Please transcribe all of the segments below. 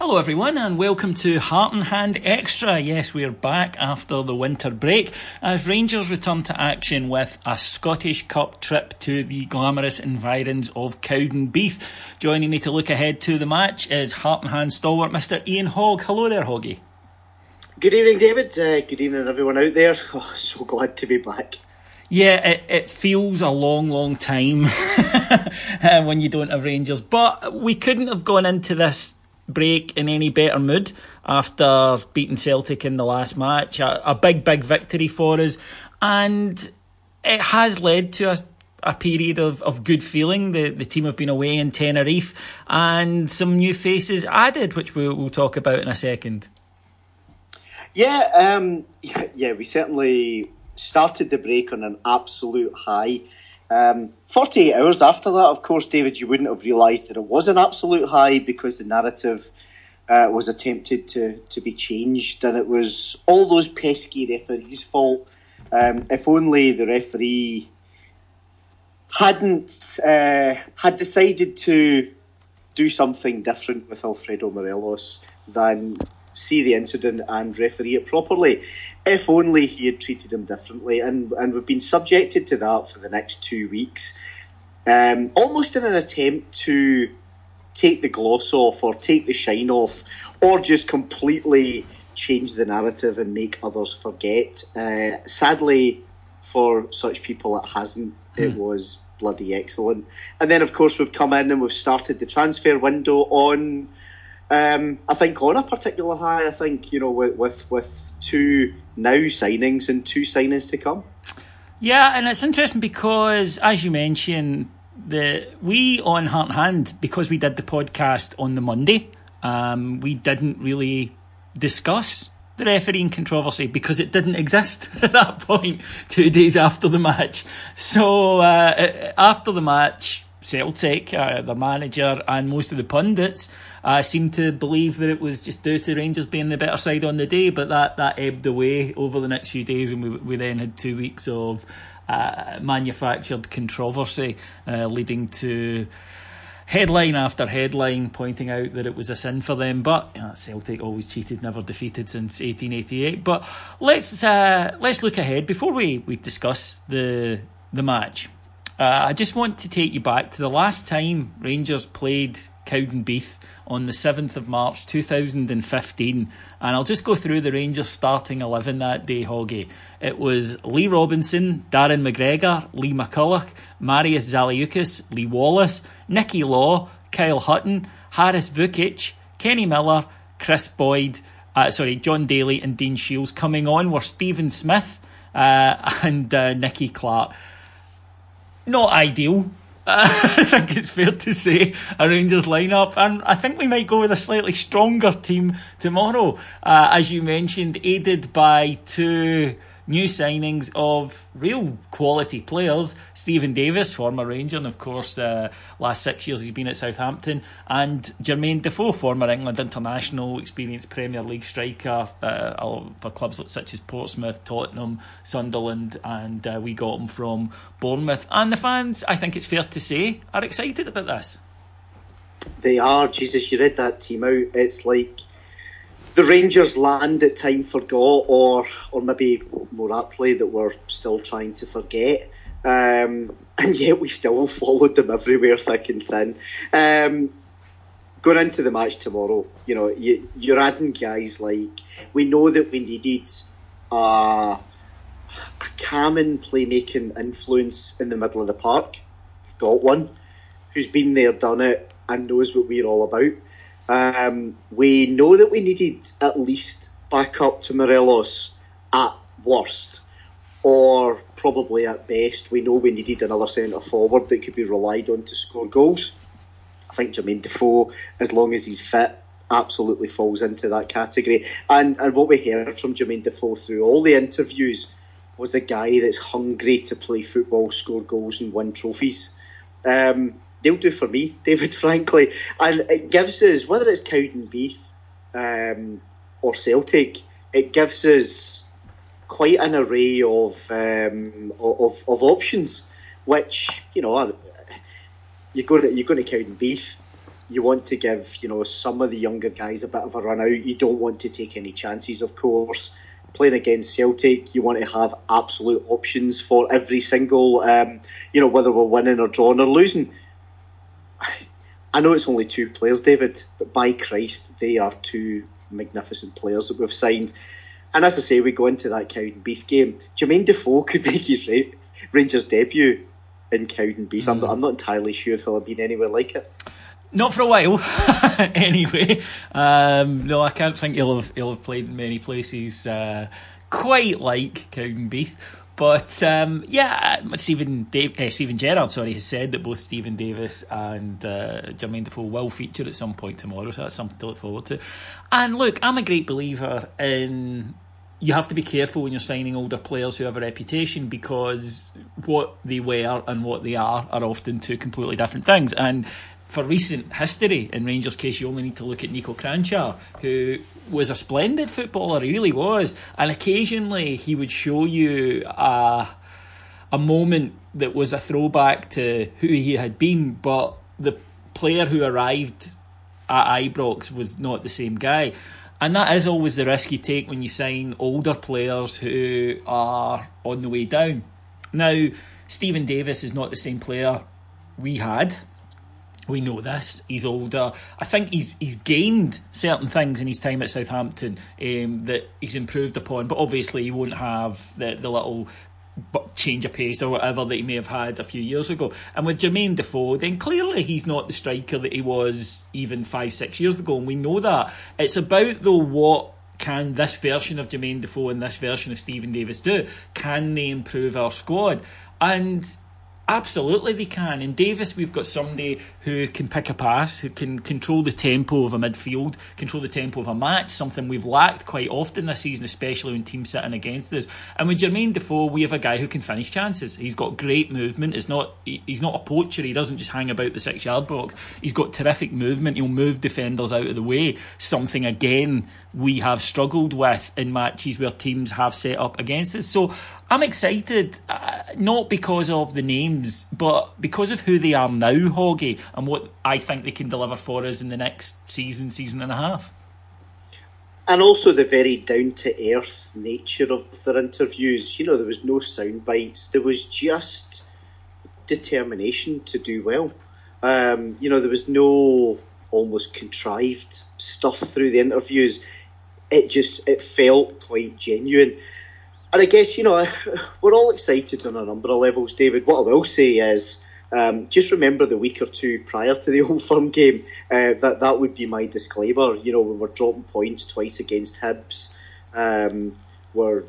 Hello everyone and welcome to Heart and Hand Extra. Yes, we're back after the winter break as Rangers return to action with a Scottish Cup trip to the glamorous environs of Cowdenbeath. Joining me to look ahead to the match is Heart and Hand stalwart Mr Ian Hogg. Hello there, Hoggy. Good evening, David. Good evening everyone out there. Oh, so glad to be back. Yeah, it feels a long time when you don't have Rangers, but we couldn't have gone into this break in any better mood after beating Celtic in the last match. A big victory for us, and it has led to a period of good feeling. The team have been away in Tenerife and some new faces added, which we'll talk about in a second. Yeah, we certainly started the break on an absolute high. 48 hours after that, of course, David, you wouldn't have realised that it was an absolute high, because the narrative was attempted to be changed, and it was all those pesky referees' fault. If only the referee hadn't had decided to do something different with Alfredo Morelos than see the incident and referee it properly. If only he had treated him differently, and we've been subjected to that for the next 2 weeks, almost in an attempt to take the gloss off or take the shine off or just completely change the narrative and make others forget. Sadly, for such people it hasn't. It was bloody excellent. And then of course we've come in and we've started the transfer window on... I think on a particular high. I think, you know, with two now signings and two signings to come. Yeah, and it's interesting because, as you mentioned, we on Heart and Hand, because we did the podcast on the Monday, we didn't really discuss the refereeing controversy because it didn't exist at that point 2 days after the match. So after the match, Celtic, the manager and most of the pundits seem to believe that it was just due to Rangers being the better side on the day, but that ebbed away over the next few days, and we then had 2 weeks of manufactured controversy leading to headline after headline pointing out that it was a sin for them. But Celtic always cheated, never defeated since 1888. But let's look ahead before we discuss the match. I just want to take you back to the last time Rangers played Cowdenbeath on the 7th of March 2015. And I'll just go through the Rangers starting 11 that day, Hoggy. It was Lee Robinson, Darren McGregor, Lee McCulloch, Marius Zaliukas, Lee Wallace, Nicky Law, Kyle Hutton, Harris Vukic, Kenny Miller, Chris Boyd, John Daly and Dean Shields. Coming on were Stephen Smith and Nicky Clark. Not ideal I think it's fair to say a Rangers lineup, and I think we might go with a slightly stronger team tomorrow, as you mentioned, aided by two new signings of real quality players. Stephen Davis, former Ranger, and of course last 6 years he's been at Southampton, and Jermaine Defoe, former England international, experienced Premier League striker for clubs such as Portsmouth, Tottenham, Sunderland, and we got him from Bournemouth. And the fans, I think it's fair to say, are excited about this. They are. Jesus, you read that team out. It's like the Rangers land at time forgot, or maybe more aptly that we're still trying to forget, and yet we still followed them everywhere thick and thin. Going into the match tomorrow, you know, you're adding guys like, we know that we needed a calming playmaking influence in the middle of the park. We've got one who's been there, done it, and knows what we're all about. We know that we needed at least back up to Morelos at worst, or probably at best. We know we needed another centre forward that could be relied on to score goals. I think Jermaine Defoe, as long as he's fit, absolutely falls into that category. And what we heard from Jermaine Defoe through all the interviews was a guy that's hungry to play football, score goals and win trophies. They'll do for me, David, frankly. And it gives us, whether it's Cowdenbeath or Celtic, it gives us quite an array of options, which, you know, you're going to Cowdenbeath, you want to give, you know, some of the younger guys a bit of a run out. You don't want to take any chances, of course. Playing against Celtic, you want to have absolute options for every single, you know, whether we're winning or drawing or losing. I know it's only two players, David, but by Christ, they are two magnificent players that we've signed. And as I say, we go into that Cowdenbeath game. Jermaine Defoe could make his Rangers debut in Cowdenbeath. I'm not entirely sure he'll have been anywhere like it. Not for a while, anyway. No, I can't think he'll have played in many places quite like Cowdenbeath. But yeah, Stephen Gerrard, has said that both Stephen Davis and Jermaine Defoe will feature at some point tomorrow, so that's something to look forward to. And look, I'm a great believer in, you have to be careful when you're signing older players who have a reputation, because what they wear and what they are often two completely different things. And for recent history, in Rangers' case, you only need to look at Nico Kranjčar, who was a splendid footballer, he really was. And occasionally he would show you a moment that was a throwback to who he had been, but the player who arrived at Ibrox was not the same guy. And that is always the risk you take when you sign older players who are on the way down. Now, Stephen Davis is not the same player we had. We know this. He's older. I think he's gained certain things in his time at Southampton that he's improved upon, but obviously he won't have the little change of pace or whatever that he may have had a few years ago. And with Jermaine Defoe, then clearly he's not the striker that he was even 5-6 years ago, and we know that. It's about, though, what can this version of Jermaine Defoe and this version of Stephen Davis do? Can they improve our squad? And absolutely they can. In Davis, we've got somebody who can pick a pass, who can control the tempo of a midfield, control the tempo of a match, something we've lacked quite often this season, especially when teams sitting against us. And with Jermaine Defoe, we have a guy who can finish chances. He's got great movement. He's not a poacher. He doesn't just hang about the 6-yard box. He's got terrific movement. He'll move defenders out of the way, something, again, we have struggled with in matches where teams have set up against us. So I'm excited, not because of the names, but because of who they are now, Hoggy, and what I think they can deliver for us in the next season, season and a half. And also the very down-to-earth nature of their interviews. You know, there was no sound bites. There was just determination to do well. You know, there was no almost contrived stuff through the interviews. It felt quite genuine. And I guess, you know, we're all excited on a number of levels, David. What I will say is, just remember the week or two prior to the Old Firm game, that would be my disclaimer. You know, we were dropping points twice against Hibs, we're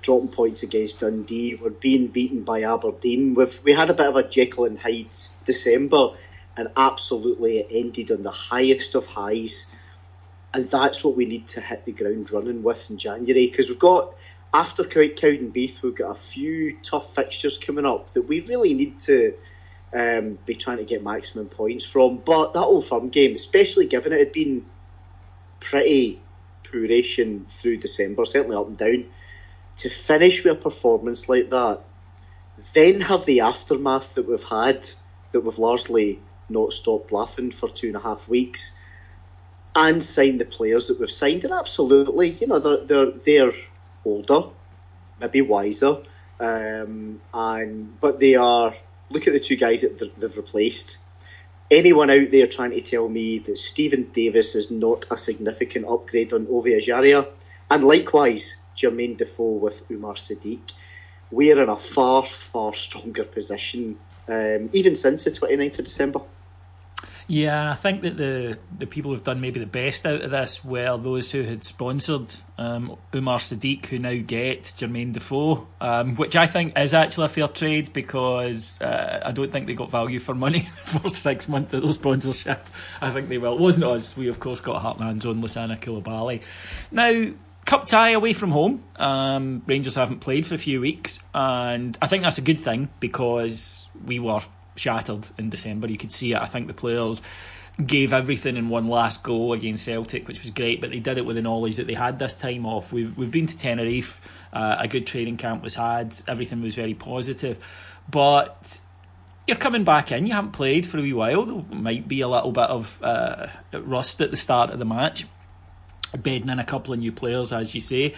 dropping points against Dundee, we're being beaten by Aberdeen. We had a bit of a Jekyll and Hyde December, and absolutely it ended on the highest of highs. And that's what we need to hit the ground running with in January, because we've got, after Cowdenbeath, we've got a few tough fixtures coming up that we really need to be trying to get maximum points from. But that Old Firm game, especially given it had been pretty poorish through December, certainly up and down, to finish with a performance like that, then have the aftermath that we've had, that we've largely not stopped laughing for 2.5 weeks, and sign the players that we've signed. And absolutely, you know, they're older, maybe wiser, but they are. Look at the two guys that they've replaced. Anyone out there trying to tell me that Stephen Davis is not a significant upgrade on Ovi Ajaria, and likewise Jermaine Defoe with Umar Sadiq, we're in a far, far stronger position, even since the 29th of December. Yeah, and I think that the people who've done maybe the best out of this were those who had sponsored Umar Sadiq, who now get Jermaine Defoe, which I think is actually a fair trade, because I don't think they got value for money for 6 months of the sponsorship. I think they will. It wasn't us. We, of course, got Heart and Hand on Lissana Koulibaly. Now, cup tie away from home. Rangers haven't played for a few weeks, and I think that's a good thing, because we were shattered in December. You could see it. I think the players gave everything in one last go against Celtic, which was great, but they did it with the knowledge that they had this time off. We've been to Tenerife, a good training camp was had, everything was very positive, but you're coming back in, you haven't played for a wee while, there might be a little bit of rust at the start of the match, bedding in a couple of new players, as you say.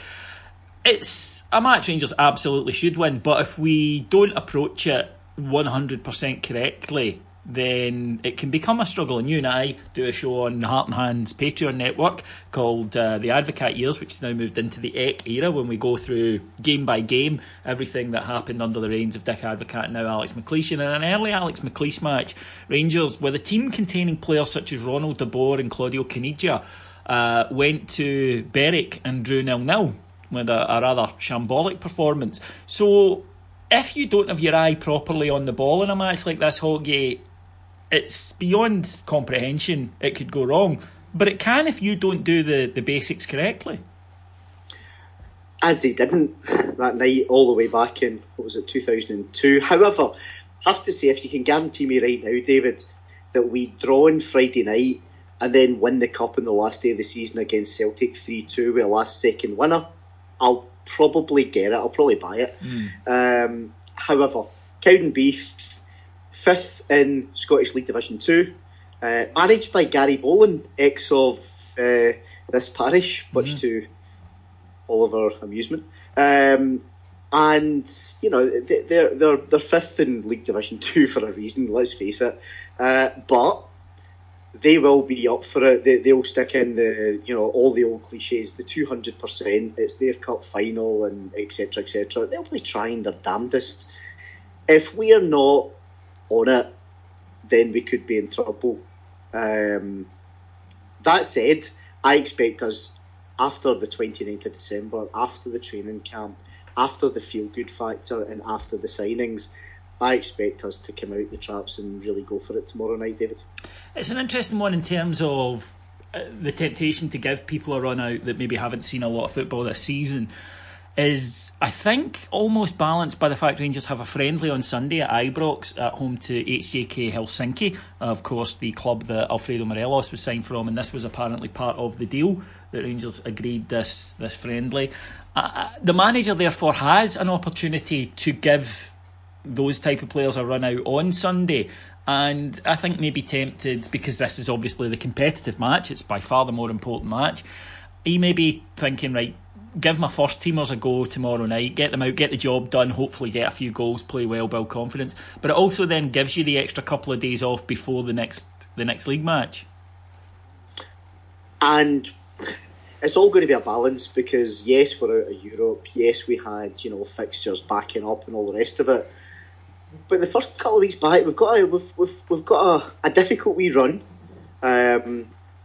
It's a match Rangers absolutely should win, but if we don't approach it 100% correctly, then it can become a struggle. And you and I do a show on the Heart and Hand's Patreon network called The Advocate Years, which has now moved into the Eck era, when we go through game by game everything that happened under the reins of Dick Advocate and now Alex McLeish. And in an early Alex McLeish match, Rangers, with a team containing players such as Ronald De Boer and Claudio Caniggia, went to Berwick and drew 0-0 with a rather shambolic performance. So if you don't have your eye properly on the ball in a match like this, Hoggy, it's beyond comprehension. It could go wrong, but it can if you don't do the basics correctly. As they didn't that night, all the way back in, 2002. However, I have to say, if you can guarantee me right now, David, that we draw on Friday night and then win the cup on the last day of the season against Celtic 3-2 with a last second winner, I'll probably get it. I'll probably buy it. However, Cowdenbeath, 5th in Scottish League Division 2, managed by Gary Bolan, ex of this parish, much to all of our amusement. And you know, they're 5th in League Division 2 for a reason, let's face it. But they will be up for it. They'll stick in the, you know, all the old cliches, the 200%. It's their cup final, and etc. etc. They'll be trying their damnedest. If we are not on it, then we could be in trouble. That said, I expect us, after the 29th of December, after the training camp, after the feel good factor, and after the signings, I expect us to come out the traps and really go for it tomorrow night, David. It's an interesting one in terms of the temptation to give people a run out that maybe haven't seen a lot of football this season is, I think, almost balanced by the fact Rangers have a friendly on Sunday at Ibrox, at home to HJK Helsinki, of course the club that Alfredo Morelos was signed from, and this was apparently part of the deal that Rangers agreed, this friendly. The manager therefore has an opportunity to give those type of players are run out on Sunday, and I think maybe tempted, because this is obviously the competitive match, it's by far the more important match, he may be thinking, right, give my first teamers a go tomorrow night, get them out, get the job done, hopefully get a few goals, play well, build confidence. But it also then gives you the extra couple of days off before the next league match, and it's all going to be a balance, because yes, we're out of Europe, yes, we had, you know, fixtures backing up and all the rest of it. But the first couple of weeks back, we've got a difficult wee run. I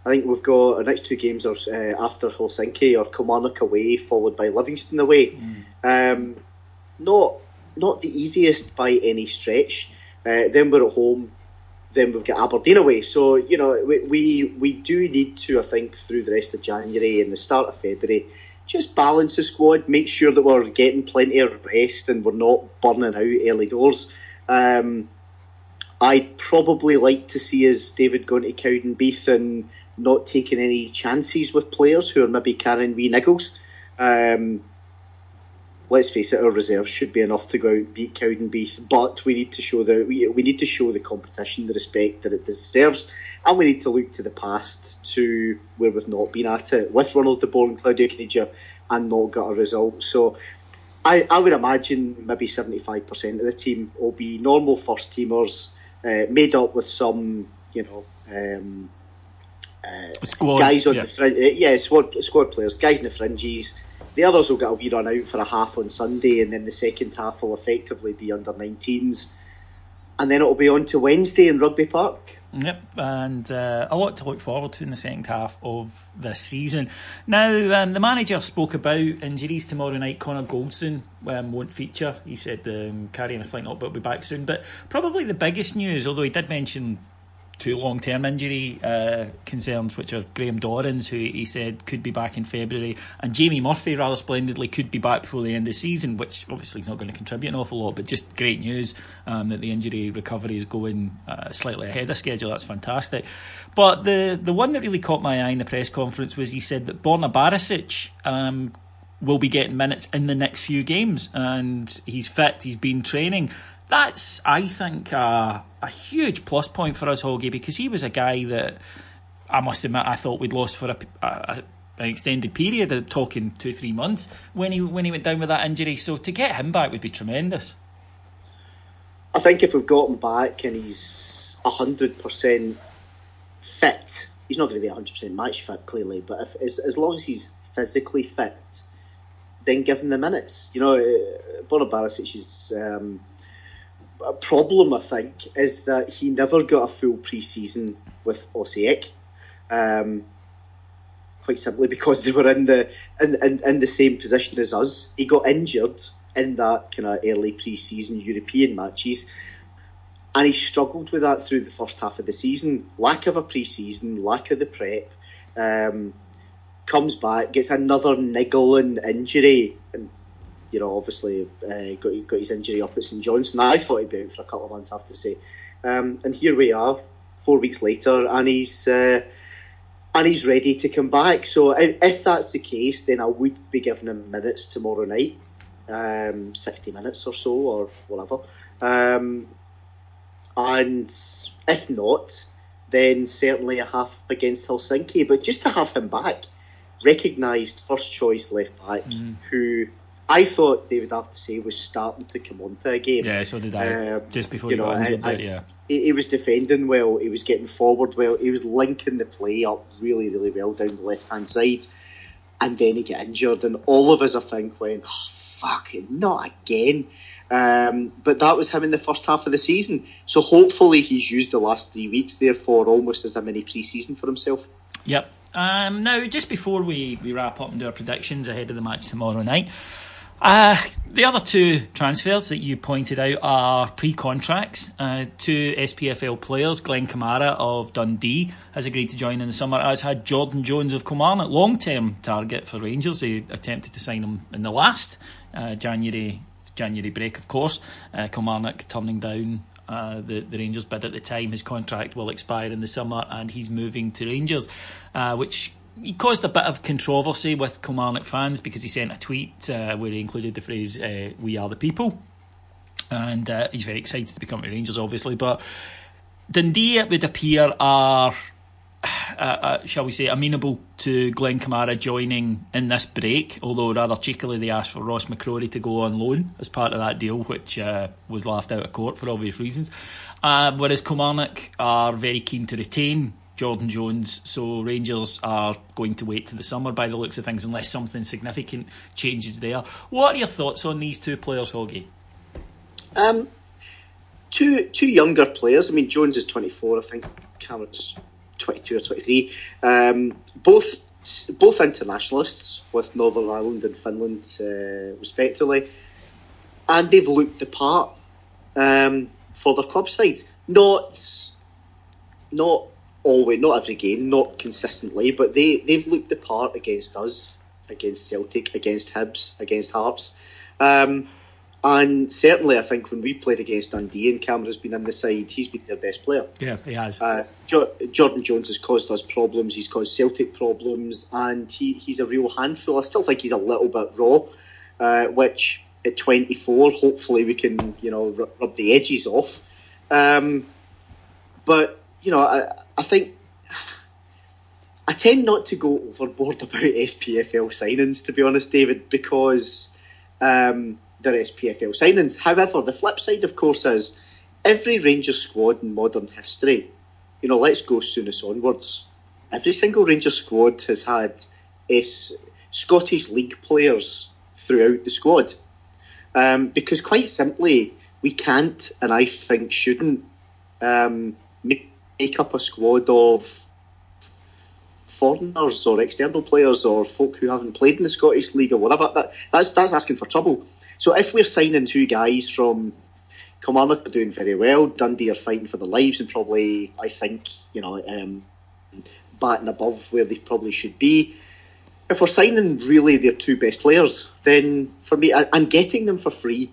think we've got our next two games are after Helsinki or Kilmarnock away, followed by Livingston away. Not the easiest by any stretch. Then we're at home Then we've got Aberdeen away. So, you know, we do need to, I think, through the rest of January and the start of February, just balance the squad, make sure that we're getting plenty of rest and we're not burning out early doors. I'd probably like to see us, David, going to Cowdenbeath and not taking any chances with players who are maybe carrying wee niggles. Let's face it, our reserves should be enough to go out and beat Cowdenbeath, but we need to show the we need to show the competition the respect that it deserves, and we need to look to the past to where we've not been at it with Ronald de Boer and Claudio Canigia and not got a result. So I would imagine maybe 75% of the team will be normal first teamers, made up with some, you know, squad, guys on the fringe, squad players, guys in the fringes. The others will get a wee run out for a half on Sunday, and then the second half will effectively be under 19s, and then it'll be on to Wednesday in Rugby Park. Yep, and a lot to look forward to in the second half of this season. Now, the manager spoke about injuries tomorrow night. Connor Goldson won't feature. He said carrying a slight knock, but will be back soon. But probably the biggest news, although he did mention two long-term injury concerns, which are Graham Dorrans, who he said could be back in February, and Jamie Murphy, rather splendidly, could be back before the end of the season, which obviously is not going to contribute an awful lot, but just great news that the injury recovery is going slightly ahead of schedule. That's fantastic. But the one that really caught my eye in the press conference was he said that Borna Barisic will be getting minutes in the next few games, and he's fit, he's been training. That's, I think, a huge plus point for us, Hoggy, because he was a guy that, I must admit, I thought we'd lost for an extended period, of talking 2-3 months, when he went down with that injury. So to get him back would be tremendous. I think if we've got him back and he's 100% fit, he's not going to be 100% match fit, clearly, but if, as long as he's physically fit, then give him the minutes. You know, Borna Barisic is... a problem, I think, is that he never got a full pre-season with Osijek, quite simply because they were in the same position as us. He got injured in that kind of early pre-season European matches, and he struggled with that through the first half of the season. Lack of a pre-season, lack of the prep, comes back, gets another niggling injury, and you know, obviously got his injury up at St Johnstone. I thought he'd be out for a couple of months, I have to say. And here we are, 4 weeks later, and he's ready to come back. So if that's the case, then I would be giving him minutes tomorrow night, 60 minutes or so, or whatever. And if not, then certainly a half against Helsinki. But just to have him back, recognised first choice left back, who... I thought they would have to say was starting to come onto a game. Yeah, so did I. Just before he got injured, He was defending well. He was getting forward well. He was linking the play up really, really well down the left-hand side. And then he got injured. And all of us, I think, went, oh, fucking not again. But that was him in the first half of the season. So hopefully he's used the last 3 weeks, therefore, almost as a mini pre-season for himself. Yep. Now, just before we wrap up and do our predictions ahead of the match tomorrow night, the other two transfers that you pointed out are pre-contracts. Two SPFL players, Glen Kamara of Dundee has agreed to join in the summer, as had Jordan Jones of Kilmarnock, long-term target for Rangers. They attempted to sign him in the last January break, of course. Kilmarnock turning down the Rangers bid at the time. His contract will expire in the summer and he's moving to Rangers, which... He caused a bit of controversy with Kilmarnock fans because he sent a tweet where he included the phrase, we are the people. And he's very excited to be coming to Rangers, obviously. But Dundee, it would appear, are, shall we say, amenable to Glen Kamara joining in this break. Although, rather cheekily, they asked for Ross McCrory to go on loan as part of that deal, which was laughed out of court for obvious reasons. Whereas Kilmarnock are very keen to retain Jordan Jones, so Rangers are going to wait to the summer by the looks of things, unless something significant changes there. What are your thoughts on these two players, Hoggy? Two younger players. I mean, Jones is 24. I think Cameron's 22 or 23. Both internationalists with Northern Ireland and Finland, respectively, and they've looked the part for their club sides. Not not always, not every game, not consistently, but they've looked the part against us, against Celtic, against Hibs, against Hearts. And certainly, I think when we played against Dundee and Kamara's been in the side, he's been their best player. Yeah, he has. Jordan Jones has caused us problems, he's caused Celtic problems, and he's a real handful. I still think he's a little bit raw, which at 24, hopefully we can, rub the edges off. But, I think I tend not to go overboard about SPFL signings, to be honest, David, because... their SPFL signings. However, the flip side, of course, is every Rangers squad in modern history, let's go Soonest onwards. Every single Rangers squad has had Scottish League players throughout the squad. Because quite simply, we can't, and I think shouldn't, make up a squad of foreigners or external players or folk who haven't played in the Scottish League or whatever. That's asking for trouble. So if we're signing two guys from Kilmarnock, are doing very well, Dundee are fighting for their lives and probably, I think, batting above where they probably should be. If we're signing really their two best players, then for me, I'm getting them for free.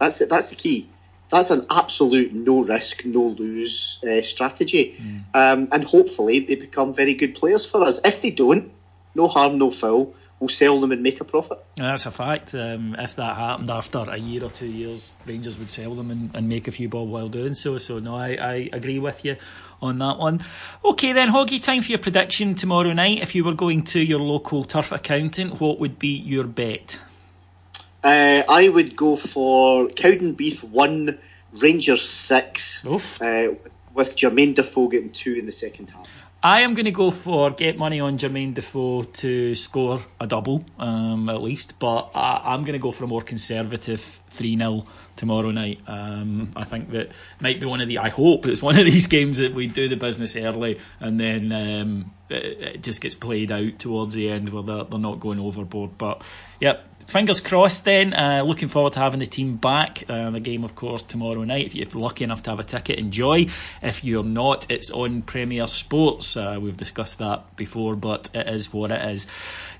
That's it. That's the key. That's an absolute no risk, no lose strategy. And hopefully they become very good players for us. If they don't, no harm, no foul. We'll sell them and make a profit. That's a fact. If that happened after a year or 2 years, Rangers would sell them and make a few bob while doing so. So no, I agree with you on that one. Okay then, Hoggy, time for your prediction tomorrow night. If you were going to your local turf accountant, what would be your bet? I would go for Cowdenbeath 1, Rangers 6, with Jermaine Defoe getting 2 in the second half. I am going to go for get money on Jermaine Defoe to score a double, at least, but I'm going to go for a more conservative 3-0 tomorrow night. I think that might be I hope it's one of these games that we do the business early and then it just gets played out towards the end where they're not going overboard. But, yep. Fingers crossed then, looking forward to having the team back. The game, of course, tomorrow night. If you're lucky enough to have a ticket, enjoy. If you're not, it's on Premier Sports. We've discussed that before, but it is what it is.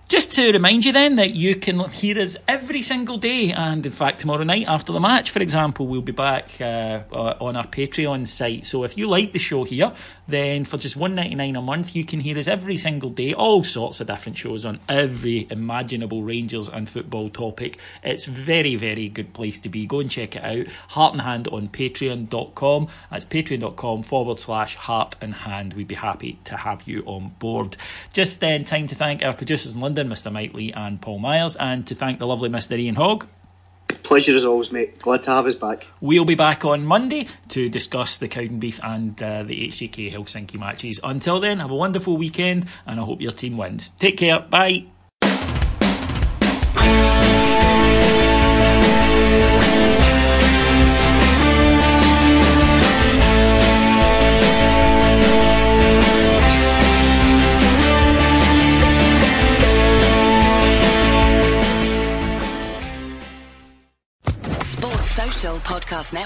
Just to remind you then that you can hear us every single day, and in fact tomorrow night after the match, for example, we'll be back on our Patreon site. So if you like the show here, then for just $1.99 a month you can hear us every single day, all sorts of different shows on every imaginable Rangers and football topic. It's very, very good place to be. Go and check it out. Heart and Hand on patreon.com. That's patreon.com/heartandhand. We'd be happy to have you on board. Just then, time to thank our producers in London, Mr. Mike Lee and Paul Myers, and to thank the lovely Mr. Ian Hogg. Pleasure as always, mate. Glad to have us back. We'll be back on Monday to discuss the Cowdenbeath and the HJK Helsinki matches. Until then, have a wonderful weekend and I hope your team wins. Take care. Bye. Podcast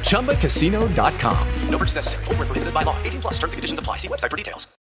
Chumbacasino.com. No purchase necessary. Void where prohibited by law. 18+ terms and conditions apply. See website for details.